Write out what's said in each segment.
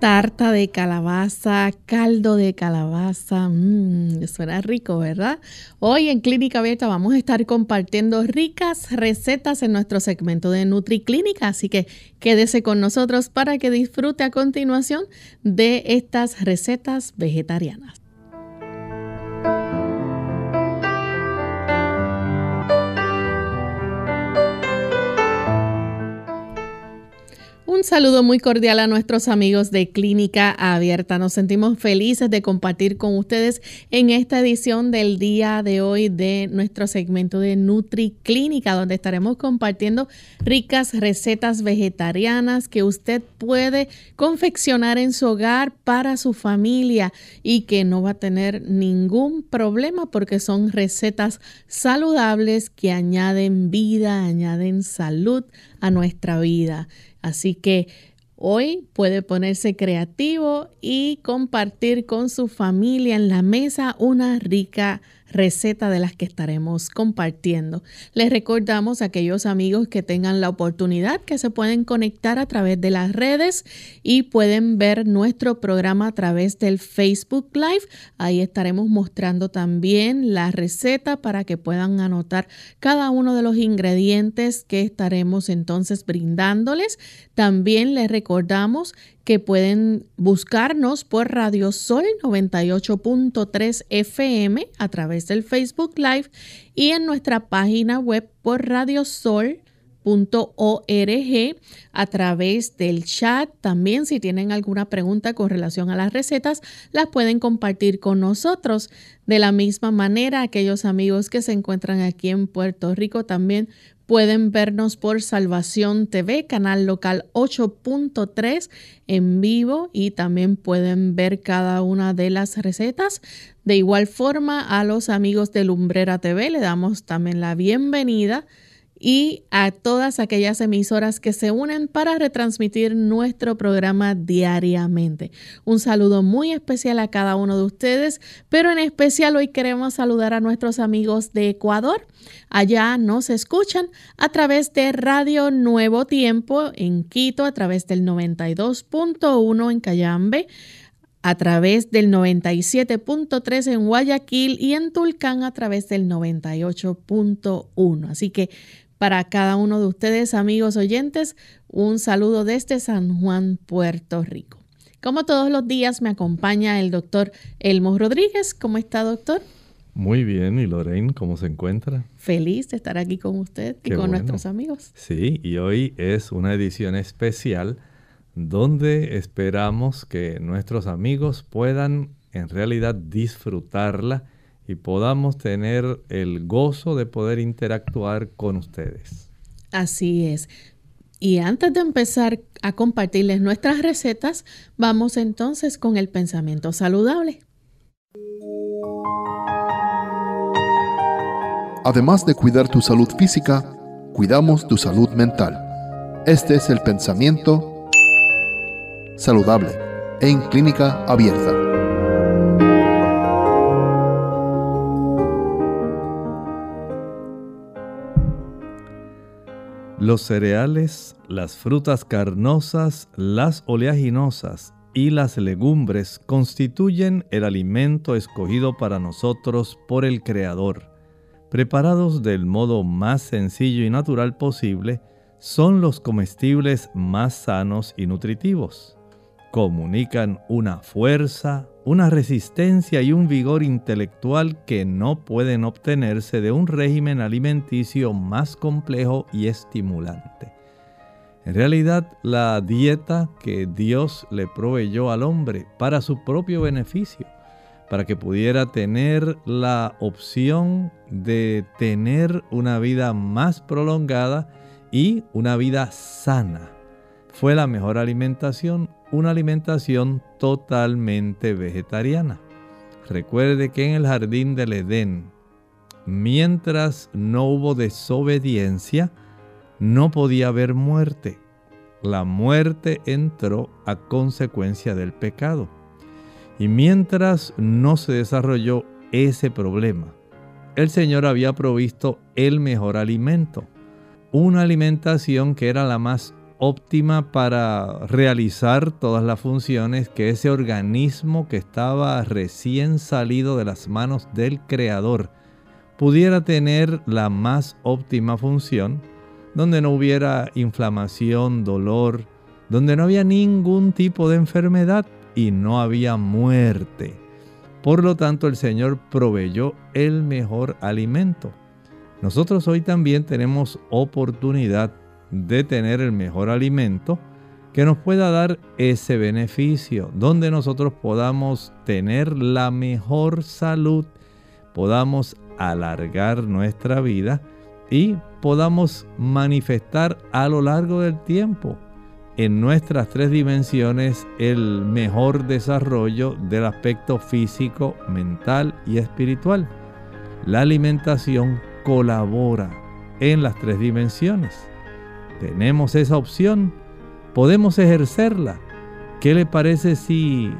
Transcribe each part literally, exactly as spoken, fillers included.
Tarta de calabaza, caldo de calabaza, mmm, suena rico, ¿verdad? Hoy en Clínica Abierta vamos a estar compartiendo ricas recetas en nuestro segmento de NutriClínica, así que quédese con nosotros para que disfrute a continuación de estas recetas vegetarianas. Un saludo muy cordial a nuestros amigos de Clínica Abierta. Nos sentimos felices de compartir con ustedes en esta edición del día de hoy de nuestro segmento de NutriClínica, donde estaremos compartiendo ricas recetas vegetarianas que usted puede confeccionar en su hogar para su familia y que no va a tener ningún problema porque son recetas saludables que añaden vida, añaden salud a nuestra vida. Así que hoy puede ponerse creativo y compartir con su familia en la mesa una rica receta de las que estaremos compartiendo. Les recordamos a aquellos amigos que tengan la oportunidad que se pueden conectar a través de las redes y pueden ver nuestro programa a través del Facebook Live. Ahí estaremos mostrando también la receta para que puedan anotar cada uno de los ingredientes que estaremos entonces brindándoles. También les recordamos que pueden buscarnos por Radio Sol noventa y ocho punto tres F M a través del Facebook Live y en nuestra página web por radio sol punto org a través del chat. También si tienen alguna pregunta con relación a las recetas, las pueden compartir con nosotros. De la misma manera, aquellos amigos que se encuentran aquí en Puerto Rico también pueden vernos por Salvación T V, canal local ocho punto tres en vivo y también pueden ver cada una de las recetas. De igual forma, a los amigos de Lumbrera T V le damos también la bienvenida y a todas aquellas emisoras que se unen para retransmitir nuestro programa diariamente. Un saludo muy especial a cada uno de ustedes, pero en especial hoy queremos saludar a nuestros amigos de Ecuador. Allá nos escuchan a través de Radio Nuevo Tiempo en Quito, a través del noventa y dos punto uno en Cayambe, a través del noventa y siete punto tres en Guayaquil y en Tulcán a través del noventa y ocho punto uno. Así que para cada uno de ustedes, amigos oyentes, un saludo desde San Juan, Puerto Rico. Como todos los días, me acompaña el doctor Elmo Rodríguez. ¿Cómo está, doctor? Muy bien. ¿Y Lorraine, cómo se encuentra? Feliz de estar aquí con usted y Qué con bueno. nuestros amigos. Sí, y hoy es una edición especial donde esperamos que nuestros amigos puedan en realidad disfrutarla y podamos tener el gozo de poder interactuar con ustedes. Así es. Y antes de empezar a compartirles nuestras recetas, vamos entonces con el pensamiento saludable. Además de cuidar tu salud física, cuidamos tu salud mental. Este es el pensamiento saludable en Clínica Abierta. Los cereales, las frutas carnosas, las oleaginosas y las legumbres constituyen el alimento escogido para nosotros por el Creador. Preparados del modo más sencillo y natural posible, son los comestibles más sanos y nutritivos. Comunican una fuerza, una resistencia y un vigor intelectual que no pueden obtenerse de un régimen alimenticio más complejo y estimulante. En realidad, la dieta que Dios le proveyó al hombre para su propio beneficio, para que pudiera tener la opción de tener una vida más prolongada y una vida sana. Fue la mejor alimentación, una alimentación totalmente vegetariana. Recuerde que en el jardín del Edén, mientras no hubo desobediencia, no podía haber muerte. La muerte entró a consecuencia del pecado. Y mientras no se desarrolló ese problema, el Señor había provisto el mejor alimento, una alimentación que era la más óptima para realizar todas las funciones que ese organismo que estaba recién salido de las manos del Creador pudiera tener la más óptima función, donde no hubiera inflamación, dolor, donde no había ningún tipo de enfermedad y no había muerte. Por lo tanto, el Señor proveyó el mejor alimento. Nosotros hoy también tenemos oportunidad de tener el mejor alimento que nos pueda dar ese beneficio, donde nosotros podamos tener la mejor salud, podamos alargar nuestra vida y podamos manifestar a lo largo del tiempo en nuestras tres dimensiones el mejor desarrollo del aspecto físico, mental y espiritual. La alimentación colabora en las tres dimensiones. Tenemos esa opción, podemos ejercerla. ¿Qué le parece si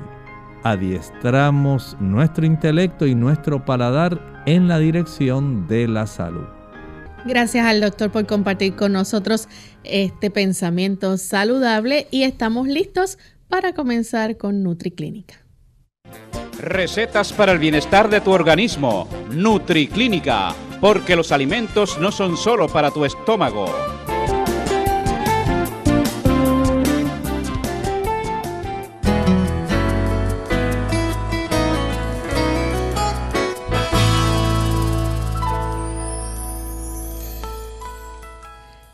adiestramos nuestro intelecto y nuestro paladar en la dirección de la salud? Gracias al doctor por compartir con nosotros este pensamiento saludable y estamos listos para comenzar con NutriClínica. Recetas para el bienestar de tu organismo. NutriClínica, porque los alimentos no son solo para tu estómago.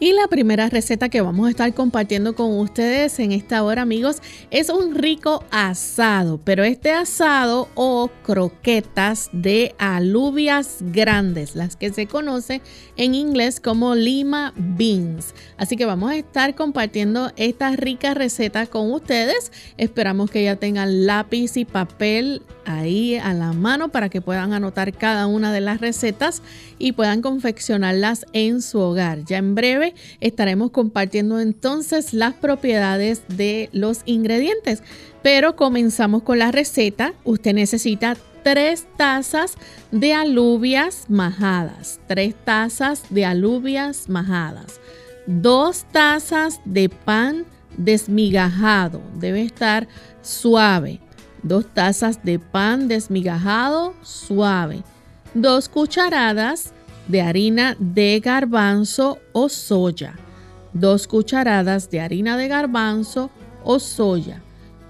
Y la primera receta que vamos a estar compartiendo con ustedes en esta hora, amigos, es un rico asado. Pero este asado o croquetas de alubias grandes, las que se conocen en inglés como lima beans. Así que vamos a estar compartiendo esta rica receta con ustedes. Esperamos que ya tengan lápiz y papel ahí a la mano para que puedan anotar cada una de las recetas y puedan confeccionarlas en su hogar. Ya en breve estaremos compartiendo entonces las propiedades de los ingredientes, pero comenzamos con la receta. Usted necesita tres tazas de alubias majadas, tres tazas de alubias majadas, dos tazas de pan desmigajado, debe estar suave, dos tazas de pan desmigajado suave, dos cucharadas de harina de garbanzo o soya, dos cucharadas de harina de garbanzo o soya,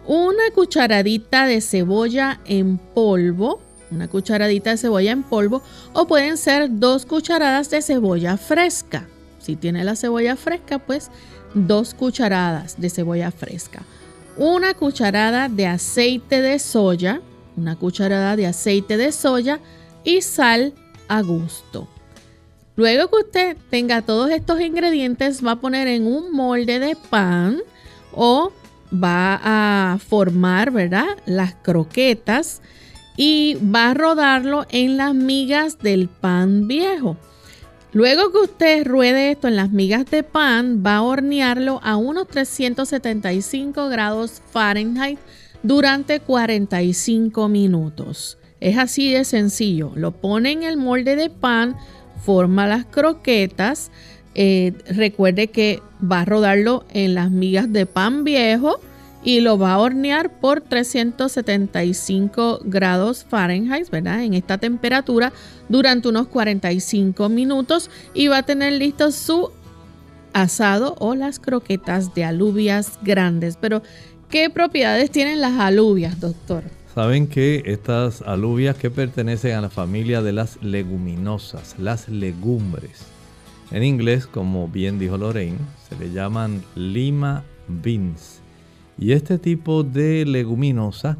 una cucharadita de cebolla en polvo, una cucharadita de cebolla en polvo, o pueden ser dos cucharadas de cebolla fresca. Si tiene la cebolla fresca, pues dos cucharadas de cebolla fresca, una cucharada de aceite de soya, una cucharada de aceite de soya y sal a gusto. Luego que usted tenga todos estos ingredientes, va a poner en un molde de pan o va a formar, ¿verdad?, las croquetas y va a rodarlo en las migas del pan viejo. Luego que usted ruede esto en las migas de pan, va a hornearlo a unos trescientos setenta y cinco grados Fahrenheit durante cuarenta y cinco minutos. Es así de sencillo. Lo pone en el molde de pan, forma las croquetas. Eh, recuerde que va a rodarlo en las migas de pan viejo y lo va a hornear por trescientos setenta y cinco grados Fahrenheit, ¿verdad?, en esta temperatura durante unos cuarenta y cinco minutos y va a tener listo su asado o las croquetas de alubias grandes. Pero, ¿qué propiedades tienen las alubias, doctor? Saben que estas alubias que pertenecen a la familia de las leguminosas, las legumbres. En inglés, como bien dijo Lorraine, se le llaman lima beans. Y este tipo de leguminosa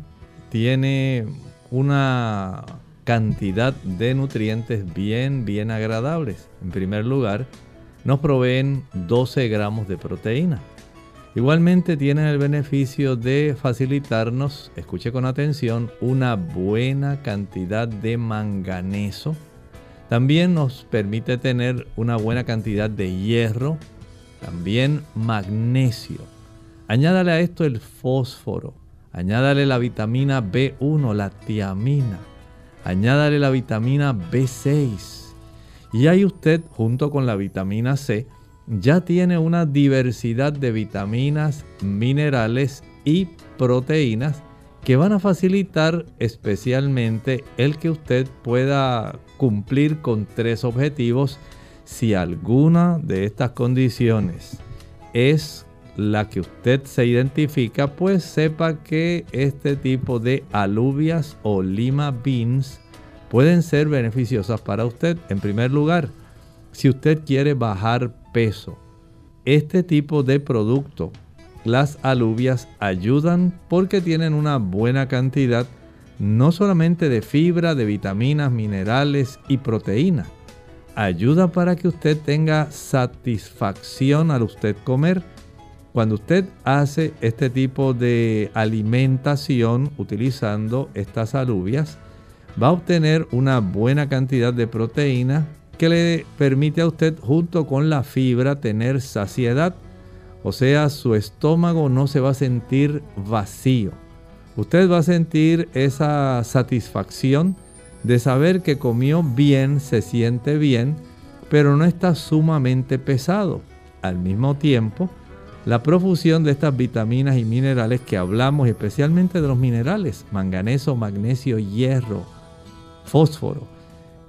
tiene una cantidad de nutrientes bien, bien agradables. En primer lugar, nos proveen doce gramos de proteína. Igualmente tienen el beneficio de facilitarnos, escuche con atención, una buena cantidad de manganeso. También nos permite tener una buena cantidad de hierro, también magnesio. Añádale a esto el fósforo, añádale la vitamina B uno, la tiamina, añádale la vitamina B seis. Y ahí usted, junto con la vitamina C, ya tiene una diversidad de vitaminas, minerales y proteínas que van a facilitar especialmente el que usted pueda cumplir con tres objetivos si alguna de estas condiciones es la que usted se identifica, pues sepa que este tipo de alubias o lima beans pueden ser beneficiosas para usted. En primer lugar, si usted quiere bajar peso, este tipo de producto, las alubias, ayudan porque tienen una buena cantidad no solamente de fibra, de vitaminas, minerales y proteína. Ayuda para que usted tenga satisfacción al usted comer. Cuando usted hace este tipo de alimentación utilizando estas alubias, va a obtener una buena cantidad de proteína que le permite a usted, junto con la fibra, tener saciedad. O sea, su estómago no se va a sentir vacío. Usted va a sentir esa satisfacción de saber que comió bien, se siente bien, pero no está sumamente pesado. Al mismo tiempo, la profusión de estas vitaminas y minerales que hablamos, especialmente de los minerales, manganeso, magnesio, hierro, fósforo,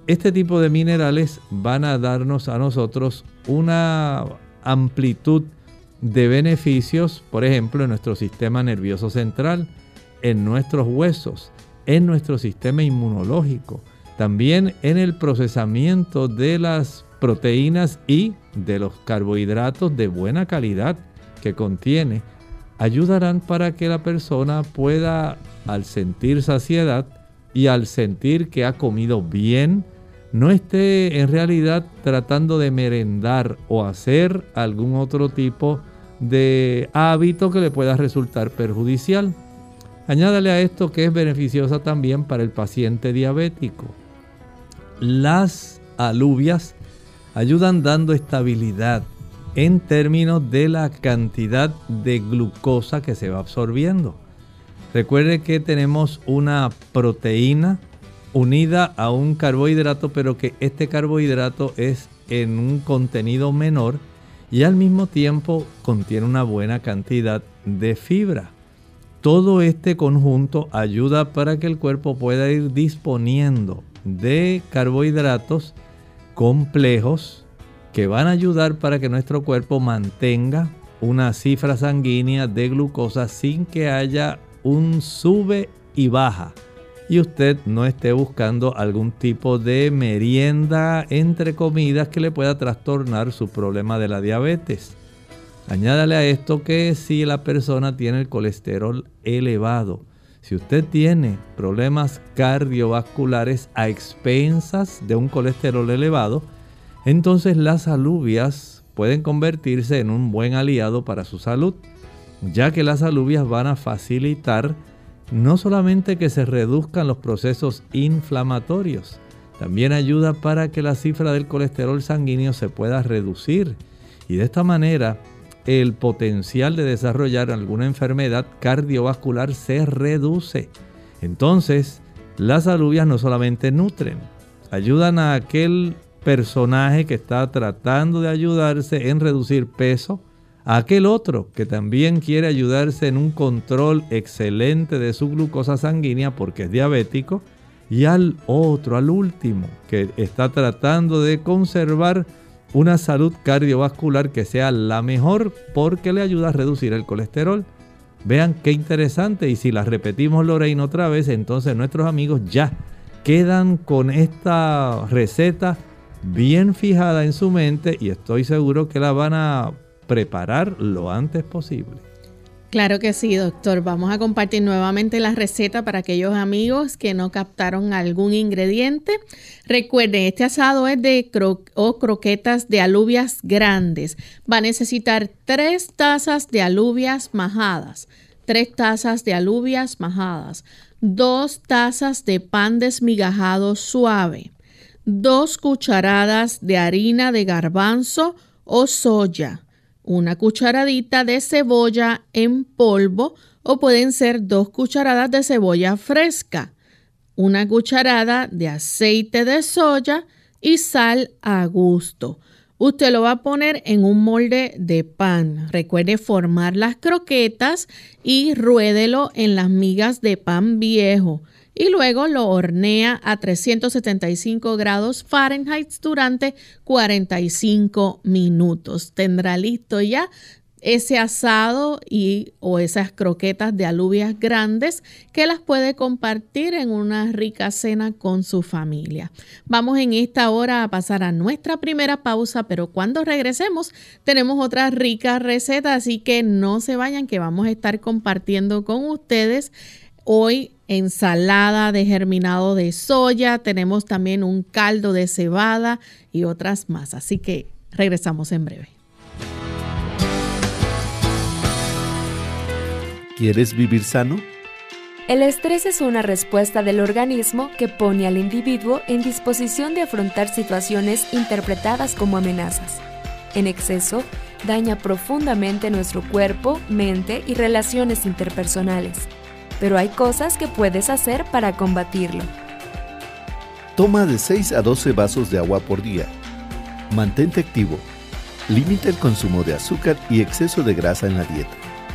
este tipo de minerales van a darnos a nosotros una amplitud de beneficios, por ejemplo, en nuestro sistema nervioso central, en nuestros huesos, en nuestro sistema inmunológico, también en el procesamiento de las proteínas y de los carbohidratos de buena calidad que contiene. Ayudarán para que la persona pueda, al sentir saciedad y al sentir que ha comido bien, no esté en realidad tratando de merendar o hacer algún otro tipo de hábito que le pueda resultar perjudicial. Añádale a esto que es beneficiosa también para el paciente diabético. Las alubias ayudan dando estabilidad en términos de la cantidad de glucosa que se va absorbiendo. Recuerde que tenemos una proteína unida a un carbohidrato, pero que este carbohidrato es en un contenido menor y al mismo tiempo contiene una buena cantidad de fibra. Todo este conjunto ayuda para que el cuerpo pueda ir disponiendo de carbohidratos complejos que van a ayudar para que nuestro cuerpo mantenga una cifra sanguínea de glucosa sin que haya un sube y baja y usted no esté buscando algún tipo de merienda entre comidas que le pueda trastornar su problema de la diabetes. Añádale a esto que si la persona tiene el colesterol elevado, si usted tiene problemas cardiovasculares a expensas de un colesterol elevado, entonces las alubias pueden convertirse en un buen aliado para su salud, ya que las alubias van a facilitar no solamente que se reduzcan los procesos inflamatorios, también ayuda para que la cifra del colesterol sanguíneo se pueda reducir y de esta manera el potencial de desarrollar alguna enfermedad cardiovascular se reduce. Entonces, las alubias no solamente nutren, ayudan a aquel personaje que está tratando de ayudarse en reducir peso, a aquel otro que también quiere ayudarse en un control excelente de su glucosa sanguínea porque es diabético, y al otro, al último, que está tratando de conservar una salud cardiovascular que sea la mejor porque le ayuda a reducir el colesterol. Vean qué interesante. Y si las repetimos, Lorraine, otra vez, entonces nuestros amigos ya quedan con esta receta bien fijada en su mente y estoy seguro que la van a preparar lo antes posible. Claro que sí, doctor. Vamos a compartir nuevamente la receta para aquellos amigos que no captaron algún ingrediente. Recuerden, este asado es de cro- o croquetas de alubias grandes. Va a necesitar tres tazas de alubias majadas, tres tazas de alubias majadas, dos tazas de pan desmigajado suave, dos cucharadas de harina de garbanzo o soya, una cucharadita de cebolla en polvo o pueden ser dos cucharadas de cebolla fresca, una cucharada de aceite de soya y sal a gusto. Usted lo va a poner en un molde de pan. Recuerde formar las croquetas y ruédelo en las migas de pan viejo. Y luego lo hornea a trescientos setenta y cinco grados Fahrenheit durante cuarenta y cinco minutos. Tendrá listo ya ese asado y o esas croquetas de alubias grandes que las puede compartir en una rica cena con su familia. Vamos en esta hora a pasar a nuestra primera pausa, pero cuando regresemos tenemos otra rica receta, así que no se vayan que vamos a estar compartiendo con ustedes hoy ensalada de germinado de soya, tenemos también un caldo de cebada y otras más. Así que regresamos en breve. ¿Quieres vivir sano? El estrés es una respuesta del organismo que pone al individuo en disposición de afrontar situaciones interpretadas como amenazas. En exceso, daña profundamente nuestro cuerpo, mente y relaciones interpersonales. Pero hay cosas que puedes hacer para combatirlo. Toma de seis a doce vasos de agua por día. Mantente activo. Limita el consumo de azúcar y exceso de grasa en la dieta.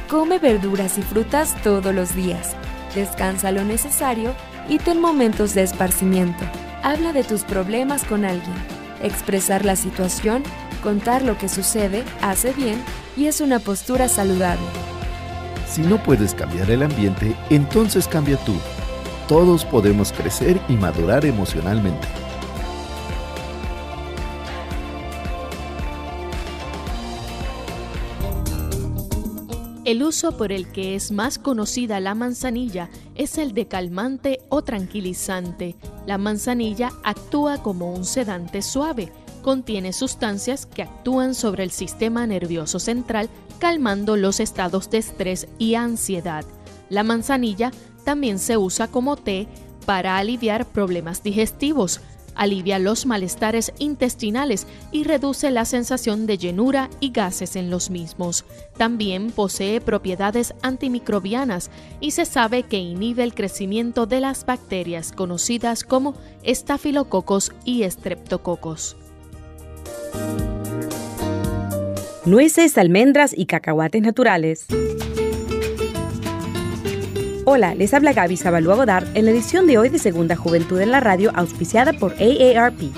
Come verduras y frutas todos los días. Descansa lo necesario y ten momentos de esparcimiento. Habla de tus problemas con alguien. Expresar la situación, contar lo que sucede, hace bien y es una postura saludable. Si no puedes cambiar el ambiente, entonces cambia tú. Todos podemos crecer y madurar emocionalmente. El uso por el que es más conocida la manzanilla es el de calmante o tranquilizante. La manzanilla actúa como un sedante suave. Contiene sustancias que actúan sobre el sistema nervioso central, calmando los estados de estrés y ansiedad. La manzanilla también se usa como té para aliviar problemas digestivos, alivia los malestares intestinales y reduce la sensación de llenura y gases en los mismos. También posee propiedades antimicrobianas y se sabe que inhibe el crecimiento de las bacterias conocidas como estafilococos y estreptococos. Nueces, almendras y cacahuates naturales. Hola, les habla Gaby Zabalúa Godard en la edición de hoy de Segunda Juventud en la Radio, auspiciada por A A R P.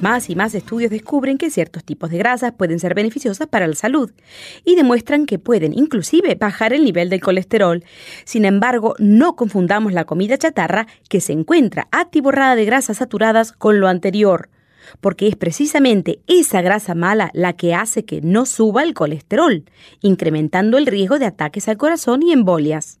Más y más estudios descubren que ciertos tipos de grasas pueden ser beneficiosas para la salud y demuestran que pueden inclusive bajar el nivel del colesterol. Sin embargo, no confundamos la comida chatarra, que se encuentra atiborrada de grasas saturadas, con lo anterior, porque es precisamente esa grasa mala la que hace que no suba el colesterol, incrementando el riesgo de ataques al corazón y embolias.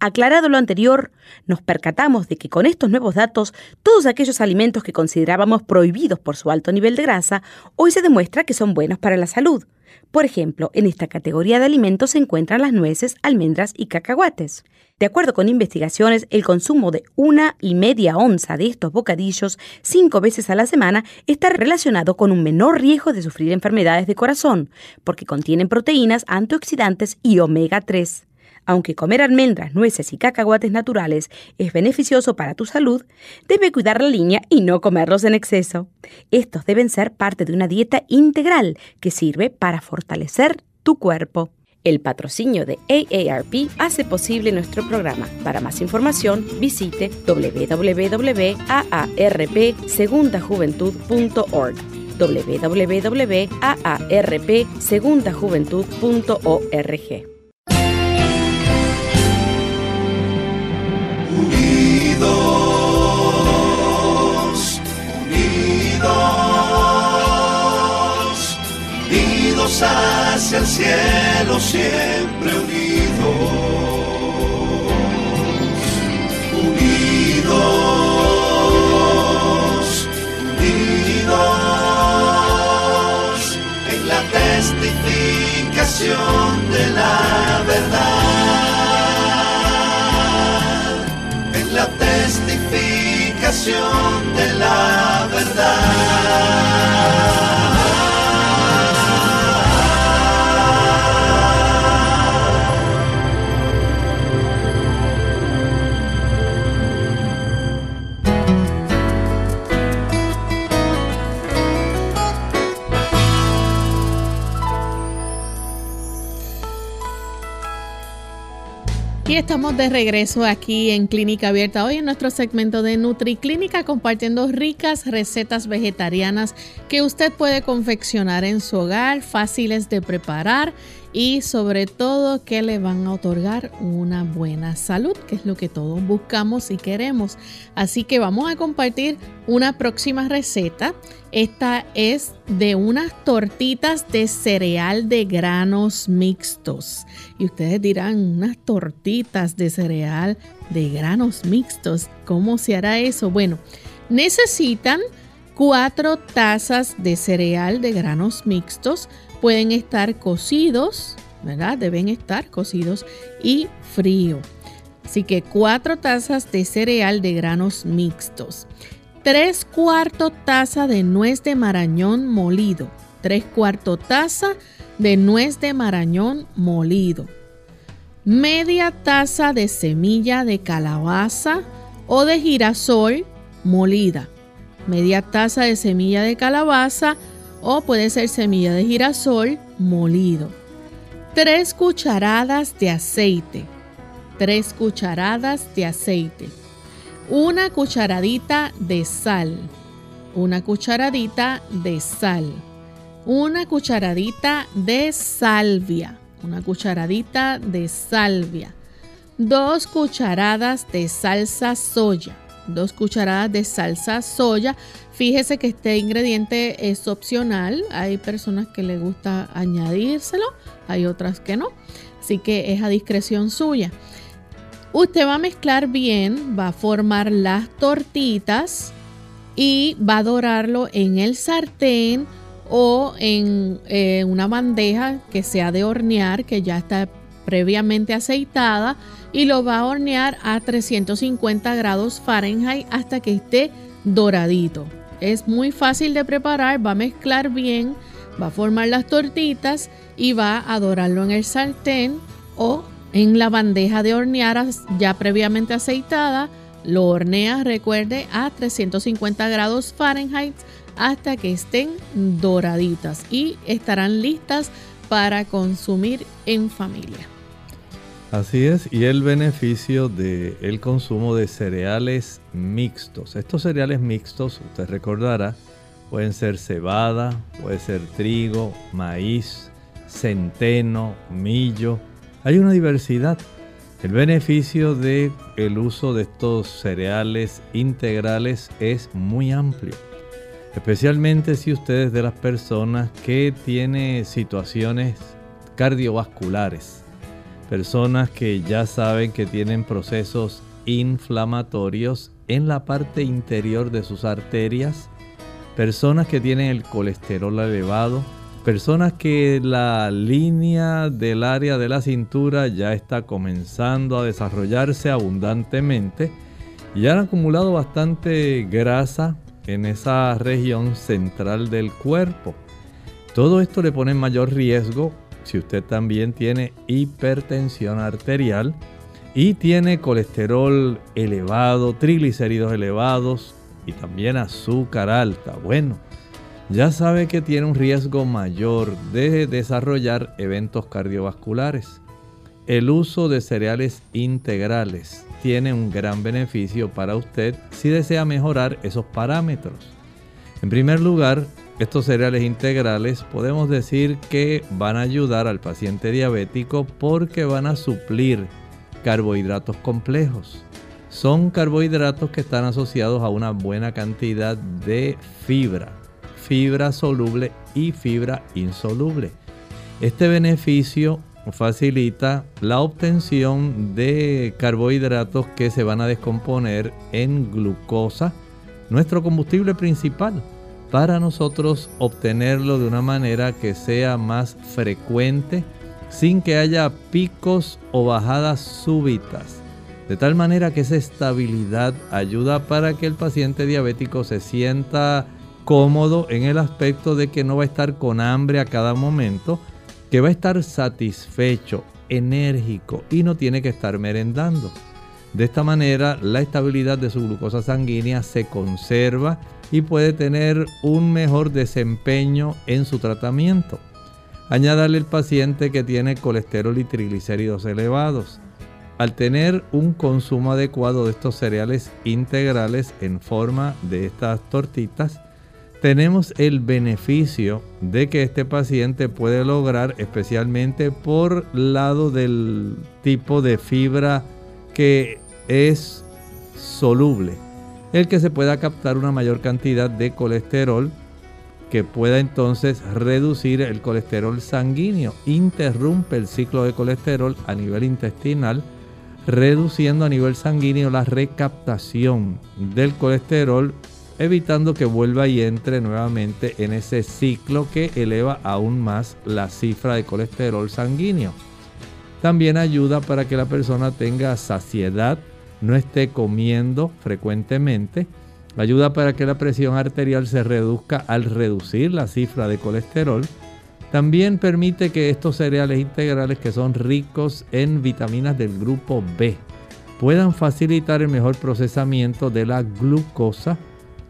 Aclarado lo anterior, nos percatamos de que con estos nuevos datos, todos aquellos alimentos que considerábamos prohibidos por su alto nivel de grasa, hoy se demuestra que son buenos para la salud. Por ejemplo, en esta categoría de alimentos se encuentran las nueces, almendras y cacahuates. De acuerdo con investigaciones, el consumo de una y media onza de estos bocadillos cinco veces a la semana está relacionado con un menor riesgo de sufrir enfermedades de corazón, porque contienen proteínas, antioxidantes y omega tres. Aunque comer almendras, nueces y cacahuates naturales es beneficioso para tu salud, debe cuidar la línea y no comerlos en exceso. Estos deben ser parte de una dieta integral que sirve para fortalecer tu cuerpo. El patrocinio de A A R P hace posible nuestro programa. Para más información, visite doble u doble u doble u punto a a r p segunda juventud punto org, doble u doble u doble u punto a a r p segunda juventud punto org. Unidos, unidos, unidos hacia el cielo, siempre unidos. Salvación de la verdad, en la testificación de la verdad. Y estamos de regreso aquí en Clínica Abierta, hoy en nuestro segmento de NutriClínica, compartiendo ricas recetas vegetarianas que usted puede confeccionar en su hogar, fáciles de preparar y sobre todo que le van a otorgar una buena salud, que es lo que todos buscamos y queremos. Así que vamos a compartir una próxima receta. Esta es de unas tortitas de cereal de granos mixtos. Y ustedes dirán, unas tortitas de cereal de granos mixtos, ¿cómo se hará eso? Bueno, necesitan cuatro tazas de cereal de granos mixtos. Pueden estar cocidos, ¿verdad? Deben estar cocidos y frío. Así que cuatro tazas de cereal de granos mixtos. tres cuartos taza de nuez de marañón molido. tres cuartos taza de nuez de marañón molido. Media taza de semilla de calabaza o de girasol molida. Media taza de semilla de calabaza o puede ser semilla de girasol molido. tres cucharadas de aceite. tres cucharadas de aceite. Una cucharadita de sal, una cucharadita de sal, una cucharadita de salvia, una cucharadita de salvia, dos cucharadas de salsa soya, dos cucharadas de salsa soya. Fíjese que este ingrediente es opcional, hay personas que les gusta añadírselo, hay otras que no, así que es a discreción suya. Usted va a mezclar bien, va a formar las tortitas y va a dorarlo en el sartén o en eh, una bandeja que sea de hornear, que ya está previamente aceitada, y lo va a hornear a trescientos cincuenta grados Fahrenheit hasta que esté doradito. Es muy fácil de preparar, va a mezclar bien, va a formar las tortitas y va a dorarlo en el sartén o en la bandeja de hornear ya previamente aceitada. Lo hornea, recuerde, a trescientos cincuenta grados Fahrenheit hasta que estén doraditas y estarán listas para consumir en familia. Así es, y el beneficio del consumo de cereales mixtos. Estos cereales mixtos, usted recordará, pueden ser cebada, puede ser trigo, maíz, centeno, millo. Hay una diversidad. El beneficio del uso de estos cereales integrales es muy amplio, especialmente si usted es de las personas que tiene situaciones cardiovasculares, personas que ya saben que tienen procesos inflamatorios en la parte interior de sus arterias, personas que tienen el colesterol elevado, personas que la línea del área de la cintura ya está comenzando a desarrollarse abundantemente y han acumulado bastante grasa en esa región central del cuerpo. Todo esto le pone en mayor riesgo si usted también tiene hipertensión arterial y tiene colesterol elevado, triglicéridos elevados y también azúcar alta. Bueno, ya sabe que tiene un riesgo mayor de desarrollar eventos cardiovasculares. El uso de cereales integrales tiene un gran beneficio para usted si desea mejorar esos parámetros. En primer lugar, estos cereales integrales podemos decir que van a ayudar al paciente diabético porque van a suplir carbohidratos complejos. Son carbohidratos que están asociados a una buena cantidad de fibra. Fibra soluble y fibra insoluble. Este beneficio facilita la obtención de carbohidratos que se van a descomponer en glucosa, nuestro combustible principal, para nosotros obtenerlo de una manera que sea más frecuente sin que haya picos o bajadas súbitas, de tal manera que esa estabilidad ayuda para que el paciente diabético se sienta cómodo en el aspecto de que no va a estar con hambre a cada momento, que va a estar satisfecho, enérgico y no tiene que estar merendando. De esta manera, la estabilidad de su glucosa sanguínea se conserva y puede tener un mejor desempeño en su tratamiento. Añádale el paciente que tiene colesterol y triglicéridos elevados. Al tener un consumo adecuado de estos cereales integrales en forma de estas tortitas, tenemos el beneficio de que este paciente puede lograr, especialmente por lado del tipo de fibra que es soluble, el que se pueda captar una mayor cantidad de colesterol, que pueda entonces reducir el colesterol sanguíneo, interrumpe el ciclo de colesterol a nivel intestinal, reduciendo a nivel sanguíneo la recaptación del colesterol, evitando que vuelva y entre nuevamente en ese ciclo que eleva aún más la cifra de colesterol sanguíneo. También ayuda para que la persona tenga saciedad, no esté comiendo frecuentemente. Ayuda para que la presión arterial se reduzca al reducir la cifra de colesterol. También permite que estos cereales integrales, que son ricos en vitaminas del grupo B, puedan facilitar el mejor procesamiento de la glucosa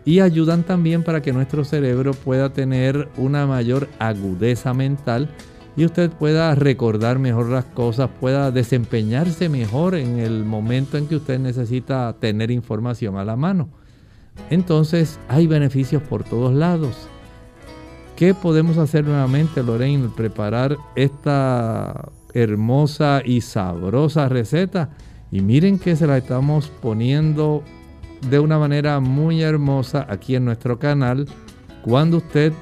y ayudan también para que nuestro cerebro pueda tener una mayor agudeza mental y usted pueda recordar mejor las cosas, pueda desempeñarse mejor en el momento en que usted necesita tener información a la mano. Entonces hay beneficios por todos lados. ¿Qué podemos hacer nuevamente, Lorraine, al preparar esta hermosa y sabrosa receta? Y miren que se la estamos poniendo de una manera muy hermosa aquí en nuestro canal. Cuando usted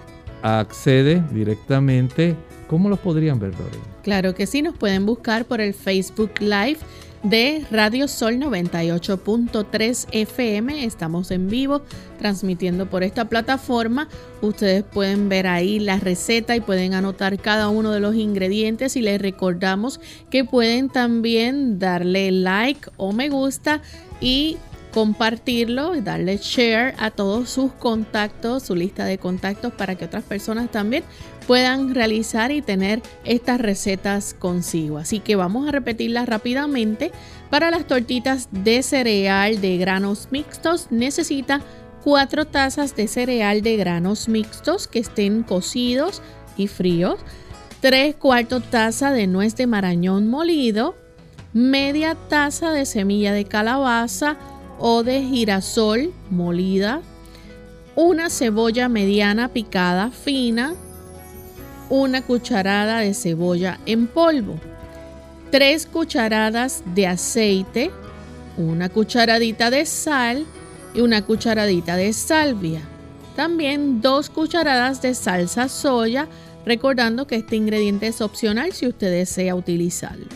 accede directamente, ¿cómo los podrían ver, Lorraine? Claro que sí, nos pueden buscar por el Facebook Live de Radio Sol noventa y ocho punto tres F M. Estamos en vivo transmitiendo por esta plataforma. Ustedes pueden ver ahí la receta y pueden anotar cada uno de los ingredientes, y les recordamos que pueden también darle like o me gusta y compartirlo, darle share a todos sus contactos, su lista de contactos, para que otras personas también puedan realizar y tener estas recetas consigo. Así que vamos a repetirlas rápidamente. Para las tortitas de cereal de granos mixtos, necesita cuatro tazas de cereal de granos mixtos que estén cocidos y fríos, tres cuartos taza de nuez de marañón molido, media taza de semilla de calabaza o de girasol molida, una cebolla mediana picada fina, una cucharada de cebolla en polvo, tres cucharadas de aceite, una cucharadita de sal y una cucharadita de salvia. También dos cucharadas de salsa soya, recordando que este ingrediente es opcional si usted desea utilizarlo.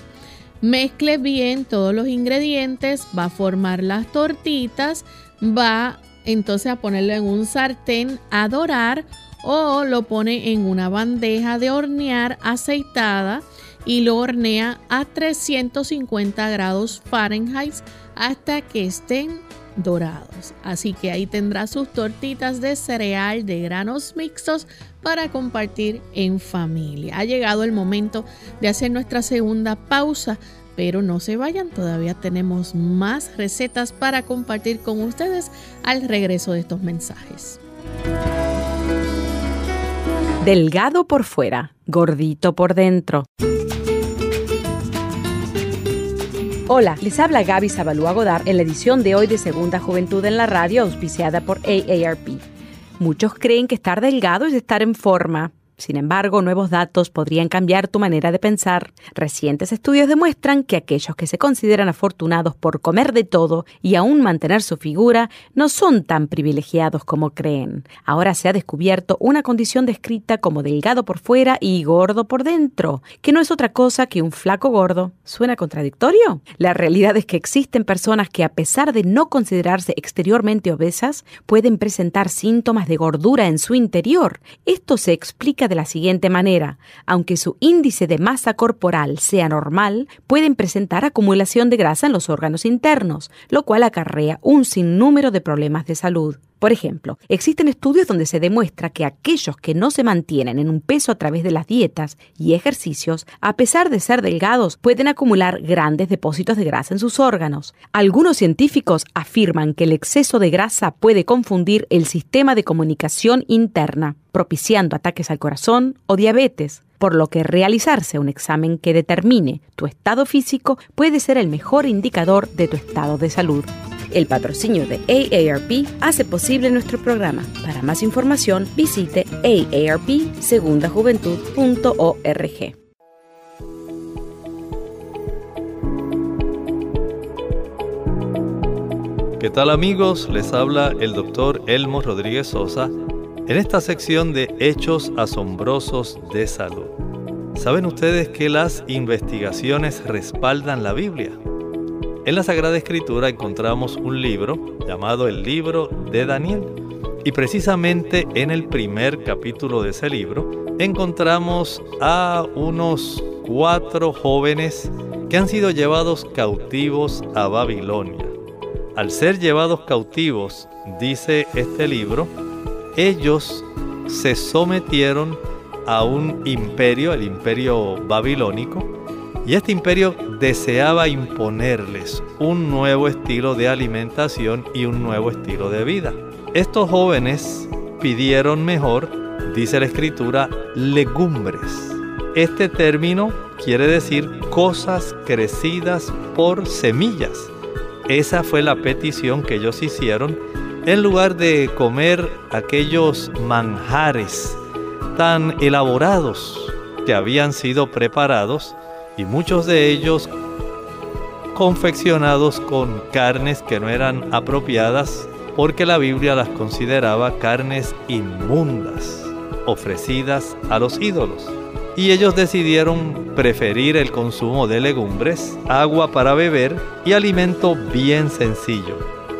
Mezcle bien todos los ingredientes, va a formar las tortitas, va entonces a ponerlo en un sartén a dorar, o lo pone en una bandeja de hornear aceitada y lo hornea a trescientos cincuenta grados Fahrenheit hasta que estén dorados. Así que ahí tendrá sus tortitas de cereal de granos mixtos para compartir en familia. Ha llegado el momento de hacer nuestra segunda pausa, pero no se vayan, todavía tenemos más recetas para compartir con ustedes al regreso de estos mensajes. Delgado por fuera, gordito por dentro. Hola, les habla Gaby Zabalúa Godard en la edición de hoy de Segunda Juventud en la Radio, auspiciada por A A R P. Muchos creen que estar delgado es estar en forma. Sin embargo, nuevos datos podrían cambiar tu manera de pensar. Recientes estudios demuestran que aquellos que se consideran afortunados por comer de todo y aún mantener su figura no son tan privilegiados como creen. Ahora se ha descubierto una condición descrita como delgado por fuera y gordo por dentro, que no es otra cosa que un flaco gordo. ¿Suena contradictorio? La realidad es que existen personas que, a pesar de no considerarse exteriormente obesas, pueden presentar síntomas de gordura en su interior. Esto se explica de la siguiente manera. Aunque su índice de masa corporal sea normal, pueden presentar acumulación de grasa en los órganos internos, lo cual acarrea un sinnúmero de problemas de salud. Por ejemplo, existen estudios donde se demuestra que aquellos que no se mantienen en un peso a través de las dietas y ejercicios, a pesar de ser delgados, pueden acumular grandes depósitos de grasa en sus órganos. Algunos científicos afirman que el exceso de grasa puede confundir el sistema de comunicación interna, propiciando ataques al corazón o diabetes, por lo que realizarse un examen que determine tu estado físico puede ser el mejor indicador de tu estado de salud. El patrocinio de A A R P hace posible nuestro programa. Para más información, visite a a r p segunda juventud punto org. ¿Qué tal, amigos? Les habla el doctor Elmo Rodríguez Sosa en esta sección de Hechos Asombrosos de Salud. ¿Saben ustedes que las investigaciones respaldan la Biblia? En la Sagrada Escritura encontramos un libro llamado el Libro de Daniel, y precisamente en el primer capítulo de ese libro encontramos a unos cuatro jóvenes que han sido llevados cautivos a Babilonia. Al ser llevados cautivos, dice este libro, ellos se sometieron a un imperio, el imperio babilónico, y este imperio deseaba imponerles un nuevo estilo de alimentación y un nuevo estilo de vida. Estos jóvenes pidieron mejor, dice la Escritura, legumbres. Este término quiere decir cosas crecidas por semillas. Esa fue la petición que ellos hicieron en lugar de comer aquellos manjares tan elaborados que habían sido preparados, y muchos de ellos confeccionados con carnes que no eran apropiadas porque la Biblia las consideraba carnes inmundas, ofrecidas a los ídolos. Y ellos decidieron preferir el consumo de legumbres, agua para beber y alimento bien sencillo.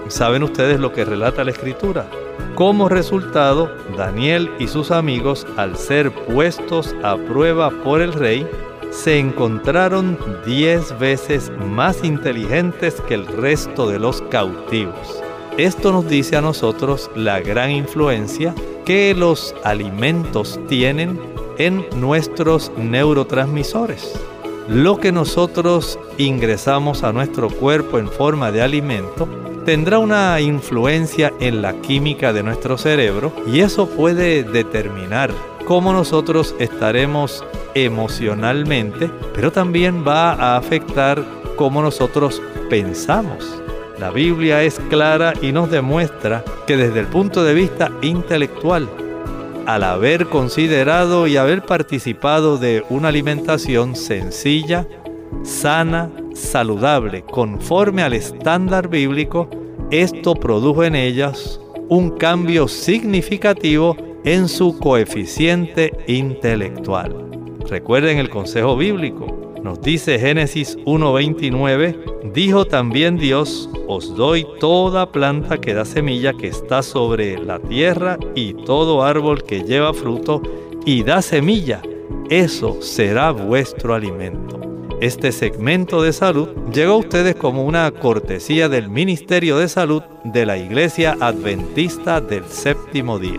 ¿Saben ustedes lo que relata la Escritura? Como resultado, Daniel y sus amigos, al ser puestos a prueba por el rey, se encontraron diez veces más inteligentes que el resto de los cautivos. Esto nos dice a nosotros la gran influencia que los alimentos tienen en nuestros neurotransmisores. Lo que nosotros ingresamos a nuestro cuerpo en forma de alimento tendrá una influencia en la química de nuestro cerebro, y eso puede determinar cómo nosotros estaremos emocionalmente, pero también va a afectar cómo nosotros pensamos. La Biblia es clara y nos demuestra que desde el punto de vista intelectual, al haber considerado y haber participado de una alimentación sencilla, sana, saludable, conforme al estándar bíblico, esto produjo en ellas un cambio significativo en su coeficiente intelectual. Recuerden el consejo bíblico. Nos dice Génesis uno veintinueve, dijo también Dios, os doy toda planta que da semilla que está sobre la tierra y todo árbol que lleva fruto y da semilla, eso será vuestro alimento. Este segmento de salud llegó a ustedes como una cortesía del Ministerio de Salud de la Iglesia Adventista del Séptimo Día.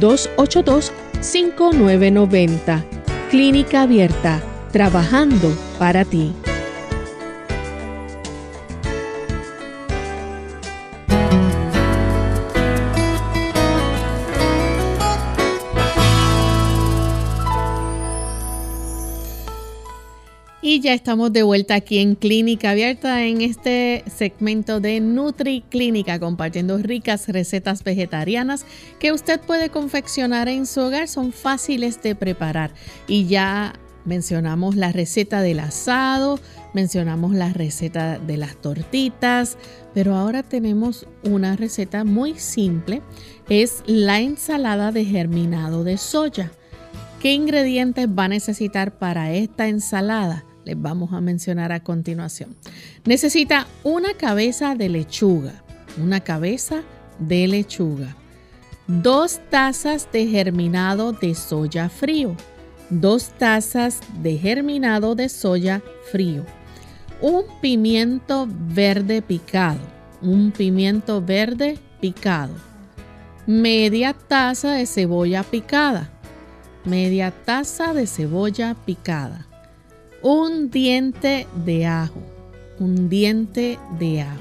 dos ocho dos, cinco nueve nueve cero. Clínica Abierta, trabajando para ti. Y ya estamos de vuelta aquí en Clínica Abierta en este segmento de NutriClínica, compartiendo ricas recetas vegetarianas que usted puede confeccionar en su hogar. Son fáciles de preparar y ya mencionamos la receta del asado, mencionamos la receta de las tortitas, pero ahora tenemos una receta muy simple. Es la ensalada de germinado de soya. ¿Qué ingredientes va a necesitar para esta ensalada? Les vamos a mencionar a continuación. Necesita una cabeza de lechuga, una cabeza de lechuga, dos tazas de germinado de soya frío, dos tazas de germinado de soya frío, un pimiento verde picado, un pimiento verde picado, media taza de cebolla picada, media taza de cebolla picada, un diente de ajo, un diente de ajo.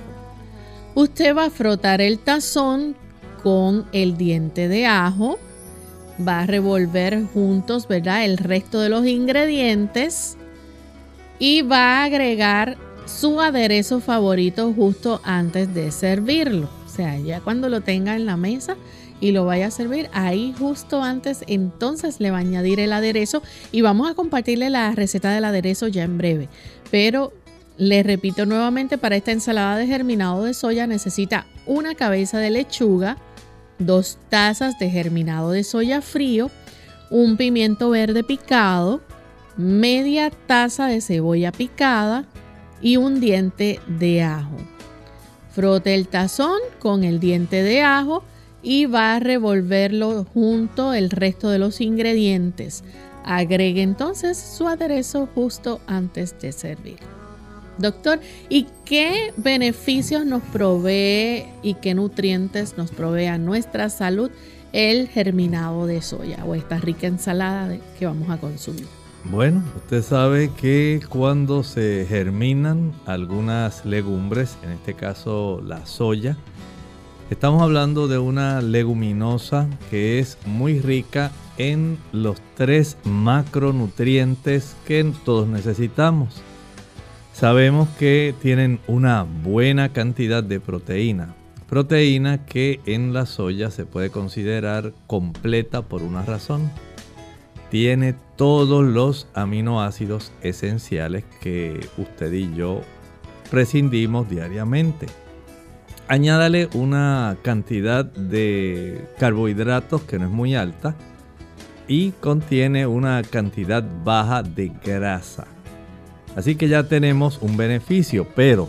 Usted va a frotar el tazón con el diente de ajo, va a revolver juntos, ¿verdad?, el resto de los ingredientes y va a agregar su aderezo favorito justo antes de servirlo. O sea, ya cuando lo tenga en la mesa y lo vaya a servir, ahí justo antes, entonces le va a añadir el aderezo y vamos a compartirle la receta del aderezo ya en breve. Pero les repito nuevamente, para esta ensalada de germinado de soya necesita una cabeza de lechuga, dos tazas de germinado de soya frío, un pimiento verde picado, media taza de cebolla picada y un diente de ajo. Frote el tazón con el diente de ajo y va a revolverlo junto el resto de los ingredientes. Agregue entonces su aderezo justo antes de servir. Doctor, ¿y qué beneficios nos provee y qué nutrientes nos provee a nuestra salud el germinado de soya o esta rica ensalada que vamos a consumir? Bueno, usted sabe que cuando se germinan algunas legumbres, en este caso la soya, estamos hablando de una leguminosa que es muy rica en los tres macronutrientes que todos necesitamos. Sabemos que tienen una buena cantidad de proteína, proteína que en la soya se puede considerar completa por una razón. Tiene todos los aminoácidos esenciales que usted y yo prescindimos diariamente. Añádale una cantidad de carbohidratos que no es muy alta y contiene una cantidad baja de grasa. Así que ya tenemos un beneficio, pero